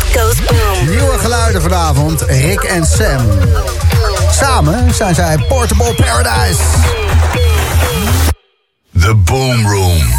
It Goes Boom. Nieuwe geluiden vanavond, Rick en Sam. Samen zijn zij Portable Paradise. The Boom Room.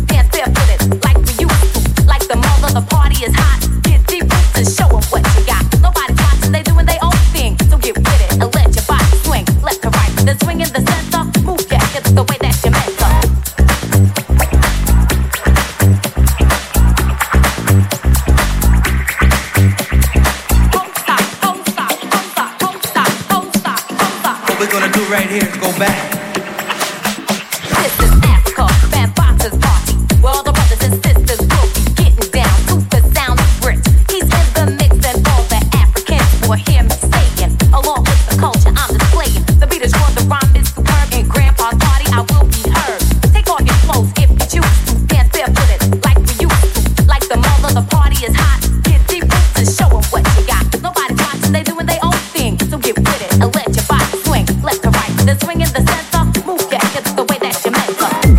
Swing in the center, move your hips the way that you meant to.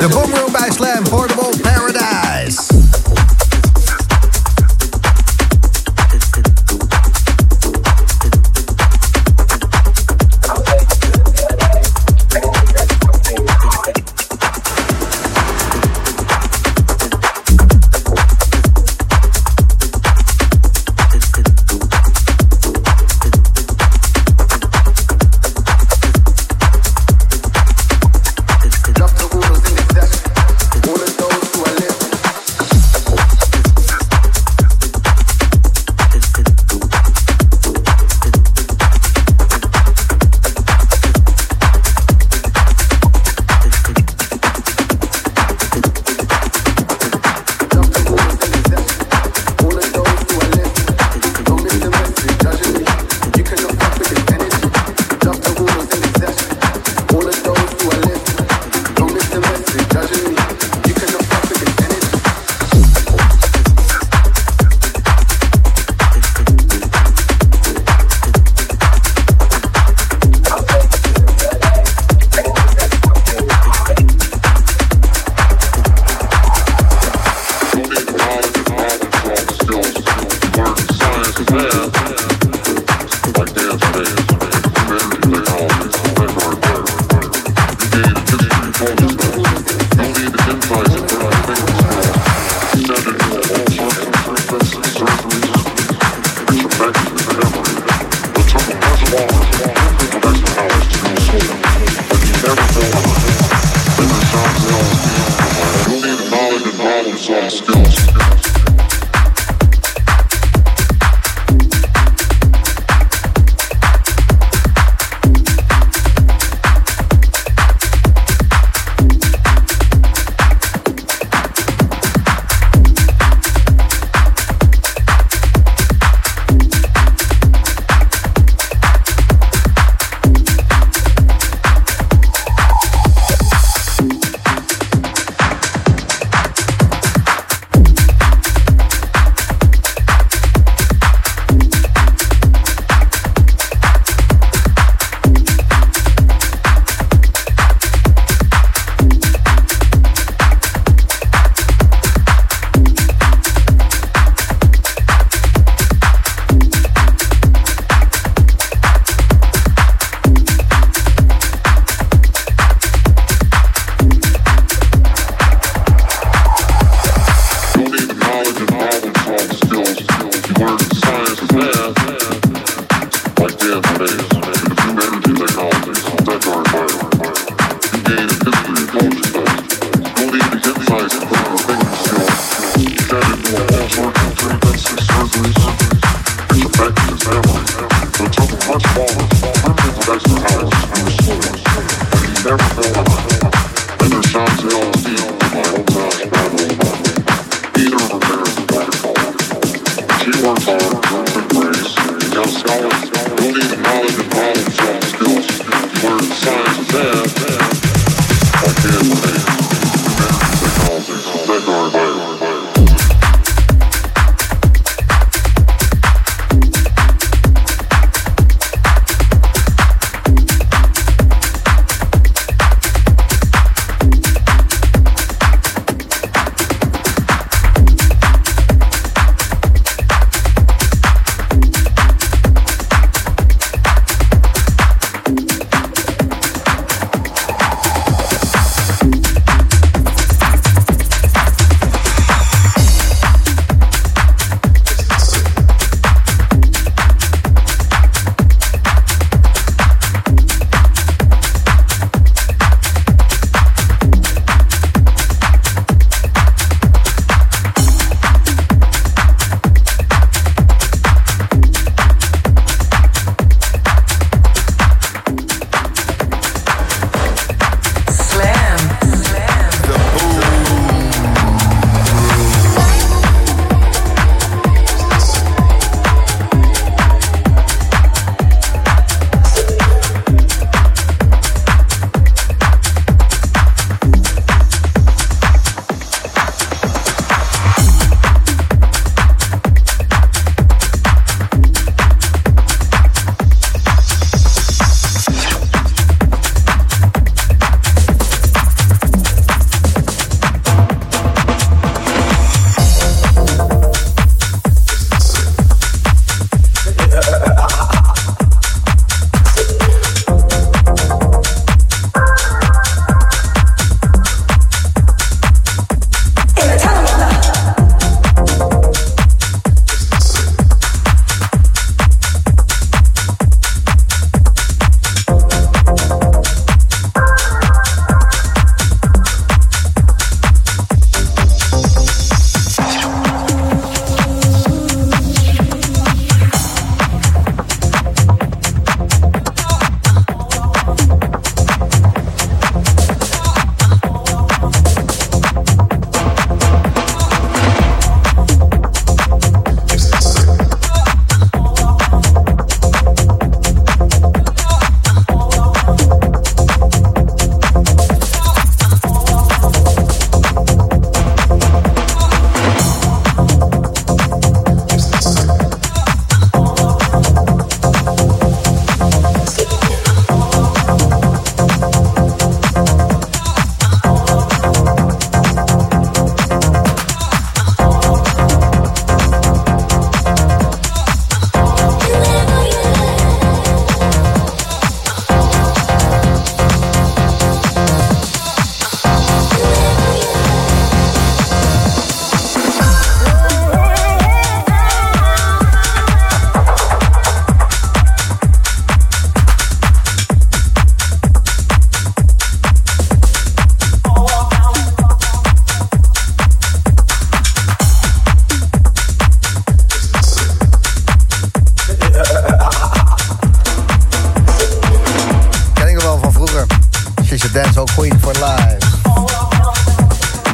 The Boom Room bij Slam, Portable Paradise. Science is there. I can't believe.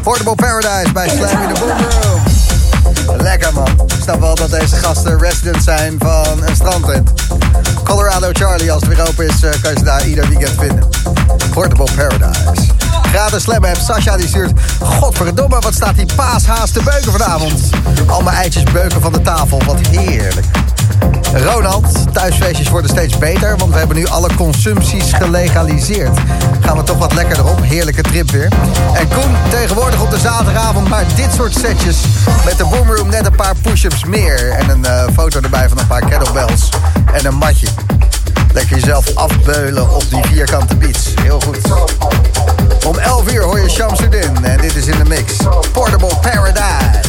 Portable Paradise bij Slam The Boom Room. Lekker man. Ik snap wel dat deze gasten resident zijn van een strandtent. Colorado Charlie, als het weer open is, kan je ze daar ieder weekend vinden. Portable Paradise. Gratis Slam app. Sasha die stuurt... Godverdomme, wat staat die paashaas te beuken vanavond. Al mijn eitjes beuken van de tafel. Wat heerlijk. Ronald, thuisfeestjes worden steeds beter... want we hebben nu alle consumpties gelegaliseerd. Gaan we toch wat lekkerder op. Heerlijke trip weer. En Koen, tegenwoordig op de zaterdagavond... maar dit soort setjes met de boomroom... net een paar push-ups meer. En een foto erbij van een paar kettlebells. En een matje. Lekker jezelf afbeulen op die vierkante beats. Heel goed. Om 11 uur hoor je Shamsuddin. En dit is in de mix. Portable Paradise.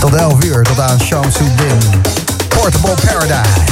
Tot 11 uur, tot aan Shamsuddin. Portable Paradise.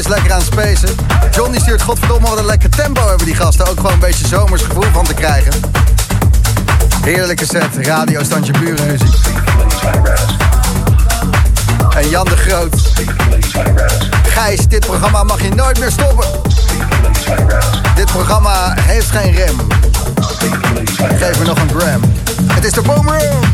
is lekker aan het spacen. John die stuurt, godverdomme wat een lekker tempo hebben die gasten. Ook gewoon een beetje zomersgevoel van te krijgen. Heerlijke set, radio standje pure muziek. En Jan de Groot. Gijs, dit programma mag je nooit meer stoppen. Dit programma heeft geen rem. Geef me nog een gram. Het is de Boom Room.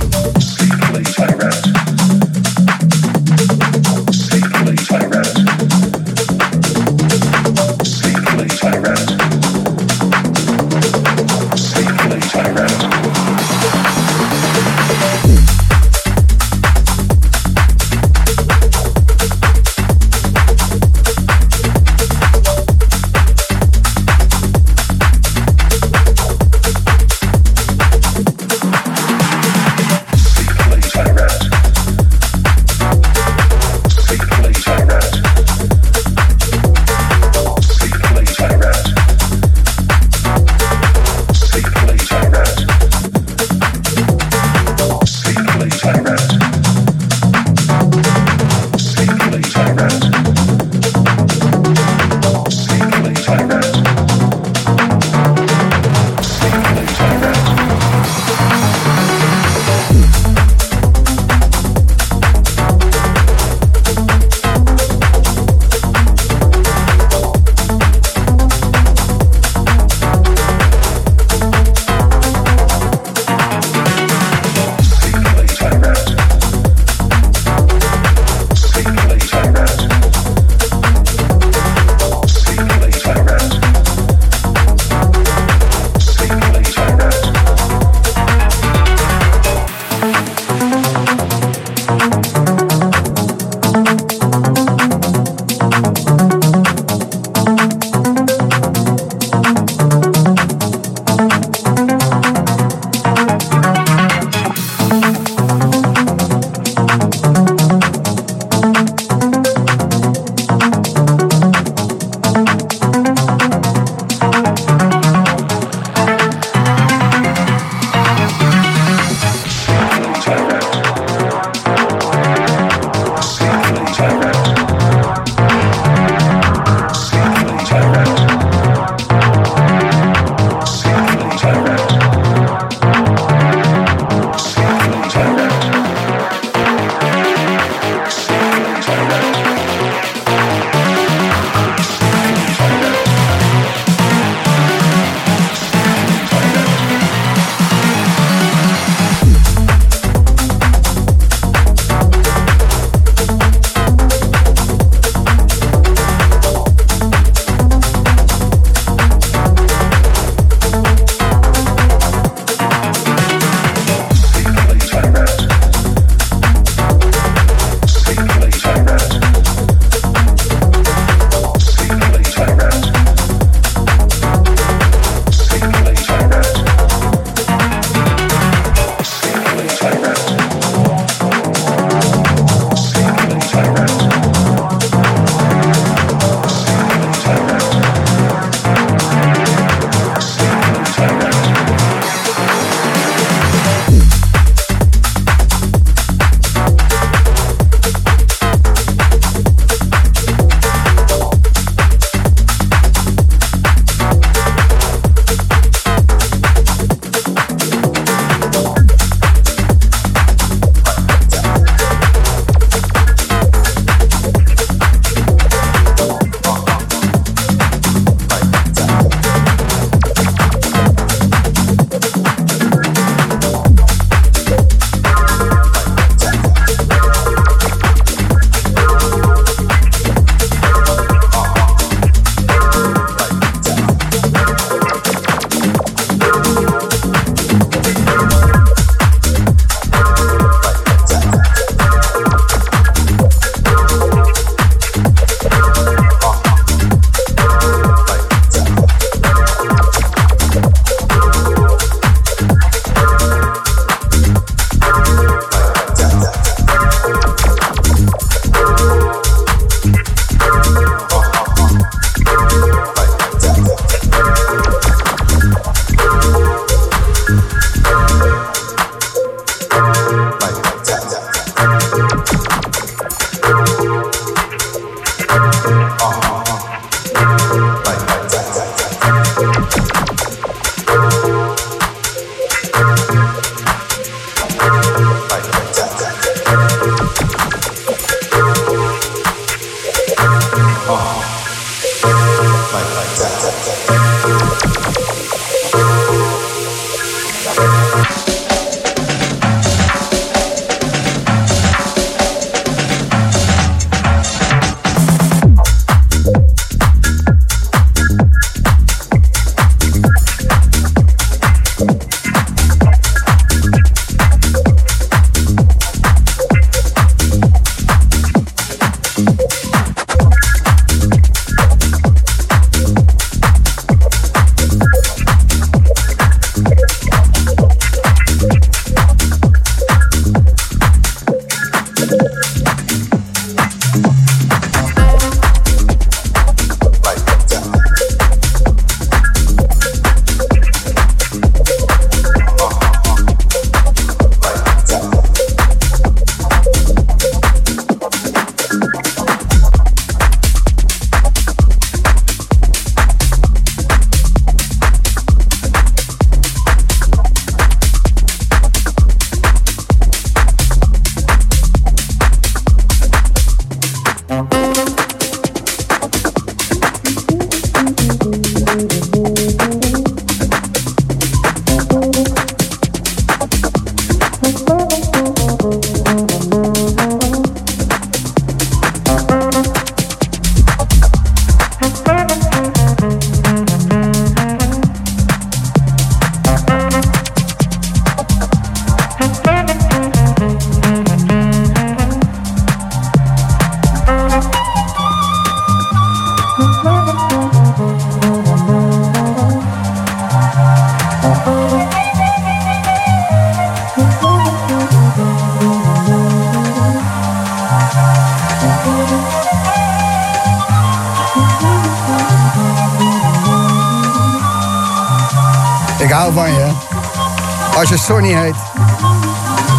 Als je Sonny heet,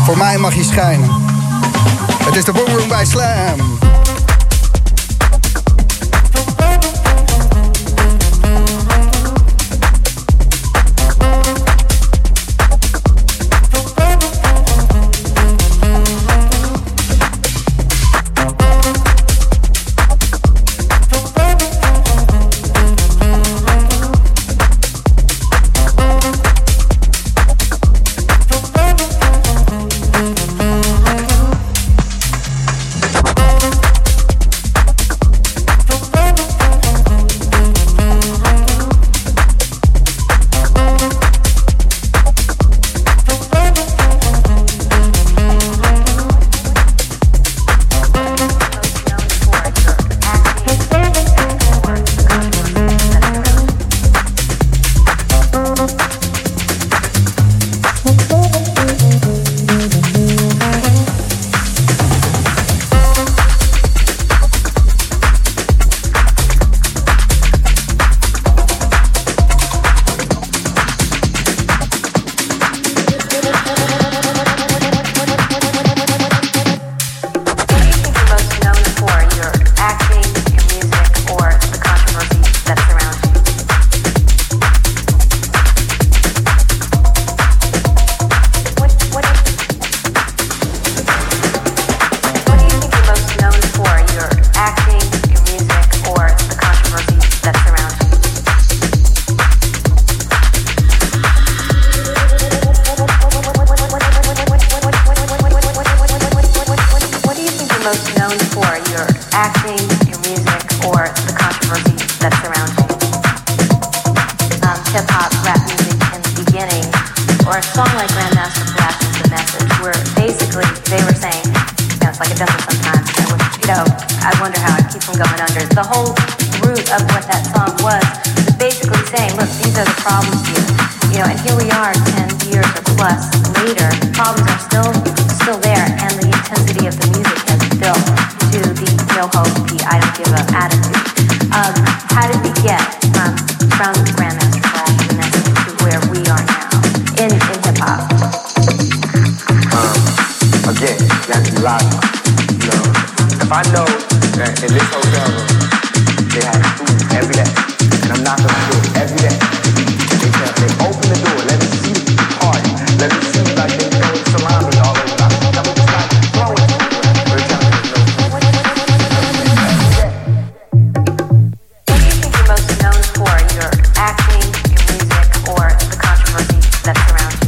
voor mij mag je schijnen. Het is de Boom Room bij Slam. knock on the door every day. They open the door, let me see the party, let me see like they throwing salami all over the place. Let me just like throw it. Every time they throw. What do you think you're most known for? Your acting, your music, or the controversy that surrounds you?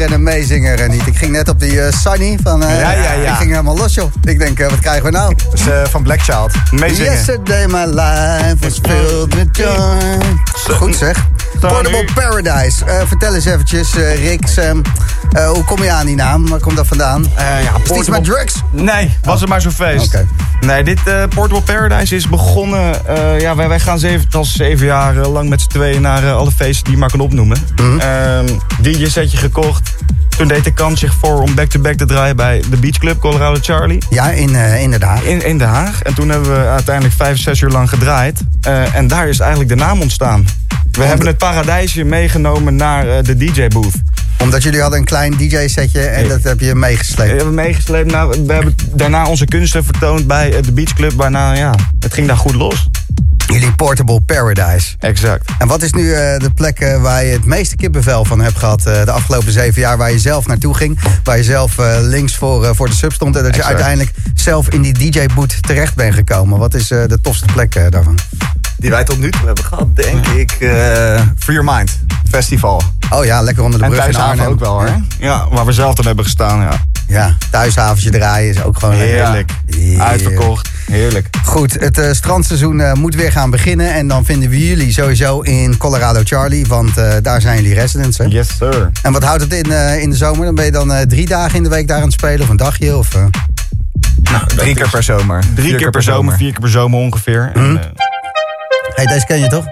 En een meezinger niet. Ik ging net op die Sunny van... Ik ging helemaal los, joh. Ik denk, wat krijgen we nou? Dat is van Blackchild. Meezinger. Yesterday my life was filled with joy. Goed zeg. Portable Paradise. Vertel eens eventjes, Rick, Sam, hoe kom je aan die naam? Waar komt dat vandaan? Is iets met drugs? Nee, was het maar zo'n feest. Okay. Nee, dit Portable Paradise is begonnen... wij gaan al zeven jaar lang met z'n tweeën naar alle feesten die je maar kan opnoemen. Mm-hmm. DJ-setje gekocht. Toen deed de kans zich voor om back-to-back te draaien bij de Beach Club Colorado Charlie. Ja, in Den Haag. En toen hebben we uiteindelijk 5-6 uur lang gedraaid. En daar is eigenlijk de naam ontstaan. We hebben het paradijsje meegenomen naar de DJ-booth. Omdat jullie hadden een klein DJ-setje en dat heb je meegesleept. We hebben meegesleept. Nou, we hebben daarna onze kunsten vertoond bij de Beach Club. Waarna, het ging daar goed los. Jullie Portable Paradise. Exact. En wat is nu de plek waar je het meeste kippenvel van hebt gehad de afgelopen 7 jaar... waar je zelf naartoe ging, waar je zelf links voor de sub stond... en dat je uiteindelijk zelf in die DJ-boot terecht bent gekomen? Wat is de tofste plek daarvan? Die wij tot nu toe hebben gehad, denk ik... Free Your Mind Festival. Oh ja, lekker onder de brug. En Thuishaven ook wel, hè? Ja, waar we zelf dan hebben gestaan, ja. Ja, Thuishaventje draaien is ook gewoon heerlijk. Uitverkocht. Heerlijk. Goed, het strandseizoen moet weer gaan beginnen. En dan vinden we jullie sowieso in Colorado Charlie. Want daar zijn jullie residents, hè? Yes, sir. En wat houdt het in de zomer? Dan ben je dan 3 dagen in de week daar aan het spelen? Of een dagje? Of, nou, 3 keer per zomer. 3 keer per zomer, 4 keer per zomer ongeveer. En, deze ken je toch?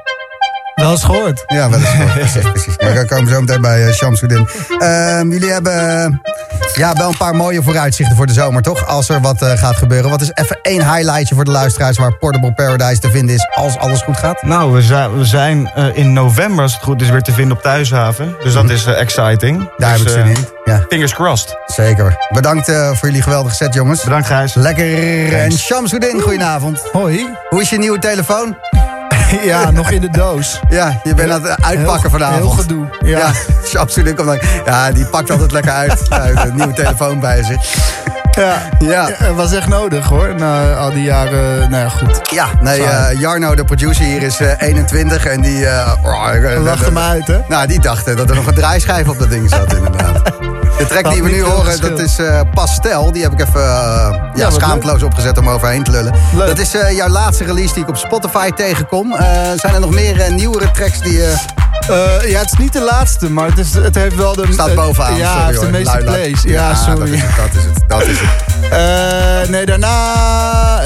Wel eens gehoord. Ja, wel eens gehoord. Precies. Maar dan komen we zo meteen bij Shamsuddin. Jullie hebben wel een paar mooie vooruitzichten voor de zomer, toch? Als er wat gaat gebeuren. Wat is even 1 highlightje voor de luisteraars waar Portable Paradise te vinden is als alles goed gaat? Nou, we zijn in november, als het goed is, weer te vinden op Thuishaven. Dus dat is exciting. Daar heb ik zin in. Ja. Fingers crossed. Zeker. Bedankt voor jullie geweldige set, jongens. Bedankt, Gijs. Lekker. Thanks. En Shamsuddin, goedenavond. Hoi. Hoe is je nieuwe telefoon? Ja, nog in de doos. Ja, je bent aan het uitpakken vanavond. Heel gedoe. Ja, absoluut. Ja, die pakt altijd lekker uit. Een nieuwe telefoon bij zich. Ja, het was echt nodig hoor, na al die jaren, goed. Ja, nee, Jarno, de producer hier, is 21 en die... lachte hem uit, hè? Nou, die dacht dat er nog een draaischijf op dat ding zat, inderdaad. De track die we nu horen, dat is Pastel. Die heb ik even schaamteloos opgezet om overheen te lullen. Leuk. Dat is jouw laatste release die ik op Spotify tegenkom. Zijn er nog meer nieuwere tracks die... het is niet de laatste, maar het heeft wel de... Staat bovenaan, sorry, het is de meeste plays. Ja, sorry. Dat is het. Nee, daarna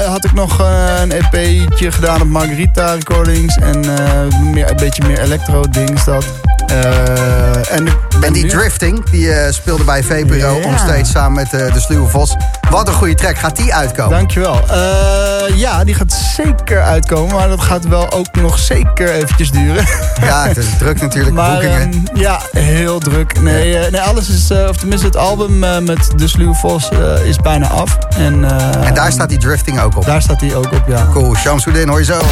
had ik nog een EP'tje gedaan op Margarita Recordings. En een beetje meer electro-ding is dat. En die Drifting, die speelde bij V-bureau onsteeds samen met de Sluwe Vos. Wat een goede track. Gaat die uitkomen? Dankjewel. Die gaat zeker uitkomen, maar dat gaat wel ook nog zeker eventjes duren. Ja, het is druk natuurlijk, maar, boekingen. Heel druk. Nee, alles is, of tenminste het album met de Sluwe Vos is bijna af. En daar staat die Drifting ook op? Daar staat die ook op, ja. Cool, Shamsuddin, hoor je zo.